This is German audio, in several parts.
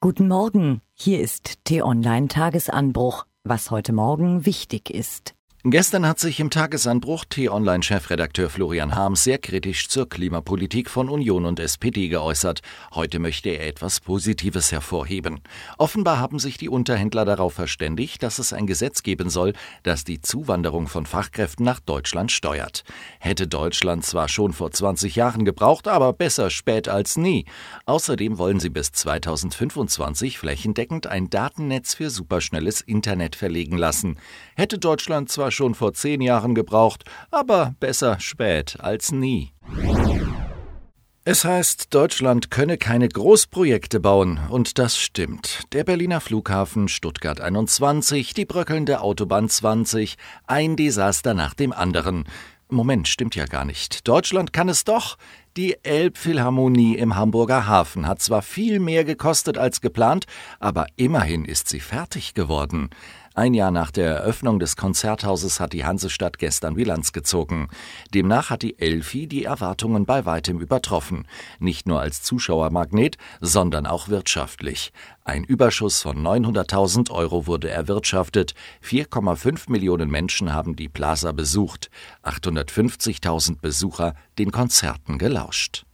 Guten Morgen, hier ist T-Online-Tagesanbruch, was heute Morgen wichtig ist. Gestern hat sich im Tagesanbruch T-Online-Chefredakteur Florian Harms sehr kritisch zur Klimapolitik von Union und SPD geäußert. Heute möchte er etwas Positives hervorheben. Offenbar haben sich die Unterhändler darauf verständigt, dass es ein Gesetz geben soll, das die Zuwanderung von Fachkräften nach Deutschland steuert. Hätte Deutschland zwar schon vor 20 Jahren gebraucht, aber besser spät als nie. Außerdem wollen sie bis 2025 flächendeckend ein Datennetz für superschnelles Internet verlegen lassen. Hätte Deutschland zwar schon vor 10 Jahren gebraucht, aber besser spät als nie. Es heißt, Deutschland könne keine Großprojekte bauen. Und das stimmt. Der Berliner Flughafen, Stuttgart 21, die bröckelnde Autobahn 20, ein Desaster nach dem anderen. Moment, stimmt ja gar nicht. Deutschland kann es doch. Die Elbphilharmonie im Hamburger Hafen hat zwar viel mehr gekostet als geplant, aber immerhin ist sie fertig geworden. Ein Jahr nach der Eröffnung des Konzerthauses hat die Hansestadt gestern Bilanz gezogen. Demnach hat die Elfi die Erwartungen bei weitem übertroffen. Nicht nur als Zuschauermagnet, sondern auch wirtschaftlich. Ein Überschuss von 900.000 Euro wurde erwirtschaftet. 4,5 Millionen Menschen haben die Plaza besucht. 850.000 Besucher den Konzerten gelauscht.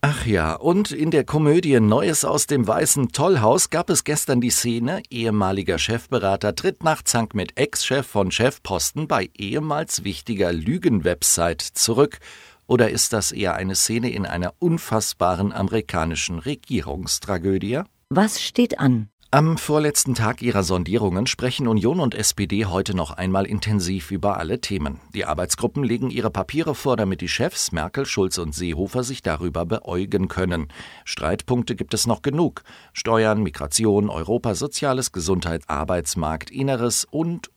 Ach ja, und in der Komödie Neues aus dem weißen Tollhaus gab es gestern die Szene, ehemaliger Chefberater tritt nach Zank mit Ex-Chef von Chefposten bei ehemals wichtiger Lügen-Website zurück. Oder ist das eher eine Szene in einer unfassbaren amerikanischen Regierungstragödie? Was steht an? Am vorletzten Tag ihrer Sondierungen sprechen Union und SPD heute noch einmal intensiv über alle Themen. Die Arbeitsgruppen legen ihre Papiere vor, damit die Chefs Merkel, Schulz und Seehofer sich darüber beäugen können. Streitpunkte gibt es noch genug. Steuern, Migration, Europa, Soziales, Gesundheit, Arbeitsmarkt, Inneres und.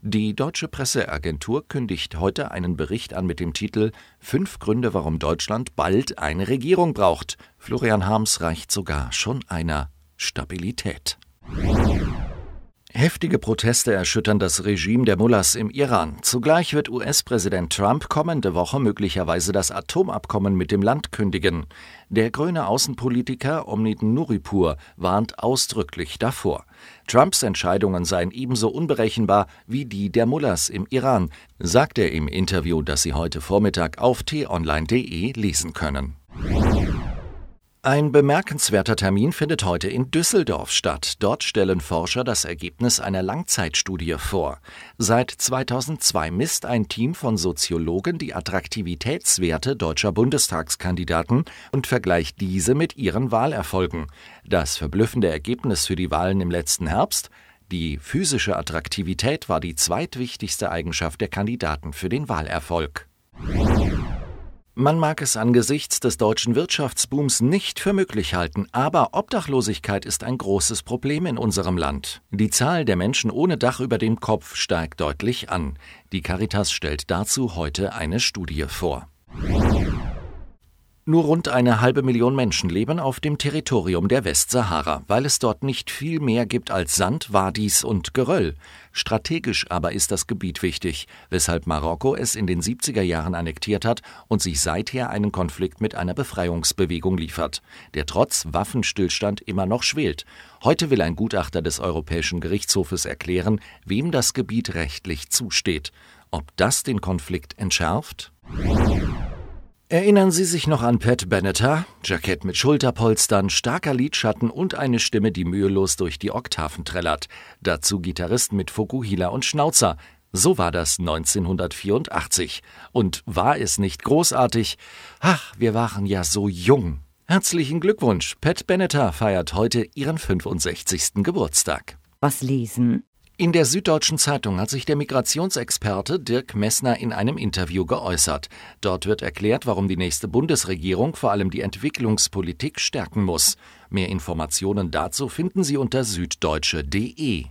Die Deutsche Presseagentur kündigt heute einen Bericht an mit dem Titel „5 Gründe, warum Deutschland bald eine Regierung braucht“. Florian Harms reicht sogar schon einer. Stabilität. Heftige Proteste erschüttern das Regime der Mullahs im Iran. Zugleich wird US-Präsident Trump kommende Woche möglicherweise das Atomabkommen mit dem Land kündigen. Der grüne Außenpolitiker Omid Nouripour warnt ausdrücklich davor. Trumps Entscheidungen seien ebenso unberechenbar wie die der Mullahs im Iran, sagt er im Interview, das Sie heute Vormittag auf t-online.de lesen können. Ein bemerkenswerter Termin findet heute in Düsseldorf statt. Dort stellen Forscher das Ergebnis einer Langzeitstudie vor. Seit 2002 misst ein Team von Soziologen die Attraktivitätswerte deutscher Bundestagskandidaten und vergleicht diese mit ihren Wahlerfolgen. Das verblüffende Ergebnis für die Wahlen im letzten Herbst? Die physische Attraktivität war die zweitwichtigste Eigenschaft der Kandidaten für den Wahlerfolg. Man mag es angesichts des deutschen Wirtschaftsbooms nicht für möglich halten, aber Obdachlosigkeit ist ein großes Problem in unserem Land. Die Zahl der Menschen ohne Dach über dem Kopf steigt deutlich an. Die Caritas stellt dazu heute eine Studie vor. Nur rund 1,5 Million Menschen leben auf dem Territorium der Westsahara. Weil es dort nicht viel mehr gibt als Sand, Wadis und Geröll. Strategisch aber ist das Gebiet wichtig, weshalb Marokko es in den 70er Jahren annektiert hat und sich seither einen Konflikt mit einer Befreiungsbewegung liefert, der trotz Waffenstillstand immer noch schwelt. Heute will ein Gutachter des Europäischen Gerichtshofes erklären, wem das Gebiet rechtlich zusteht. Ob das den Konflikt entschärft? Erinnern Sie sich noch an Pat Benatar? Jackett mit Schulterpolstern, starker Lidschatten und eine Stimme, die mühelos durch die Oktaven trällert. Dazu Gitarristen mit Fukuhila und Schnauzer. So war das 1984. Und war es nicht großartig? Ach, wir waren ja so jung. Herzlichen Glückwunsch. Pat Benatar feiert heute ihren 65. Geburtstag. Was lesen? In der Süddeutschen Zeitung hat sich der Migrationsexperte Dirk Messner in einem Interview geäußert. Dort wird erklärt, warum die nächste Bundesregierung vor allem die Entwicklungspolitik stärken muss. Mehr Informationen dazu finden Sie unter süddeutsche.de.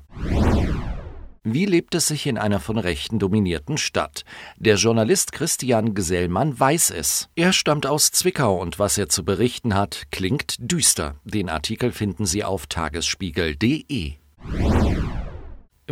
Wie lebt es sich in einer von Rechten dominierten Stadt? Der Journalist Christian Gesellmann weiß es. Er stammt aus Zwickau und was er zu berichten hat, klingt düster. Den Artikel finden Sie auf tagesspiegel.de.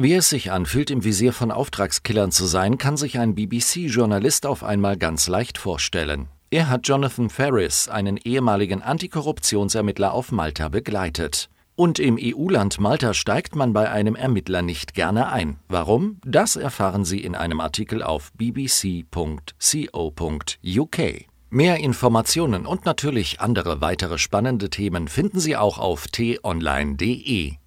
Wie es sich anfühlt, im Visier von Auftragskillern zu sein, kann sich ein BBC-Journalist auf einmal ganz leicht vorstellen. Er hat Jonathan Ferris, einen ehemaligen Antikorruptionsermittler auf Malta, begleitet. Und im EU-Land Malta steigt man bei einem Ermittler nicht gerne ein. Warum? Das erfahren Sie in einem Artikel auf bbc.co.uk. Mehr Informationen und natürlich andere weitere spannende Themen finden Sie auch auf t-online.de.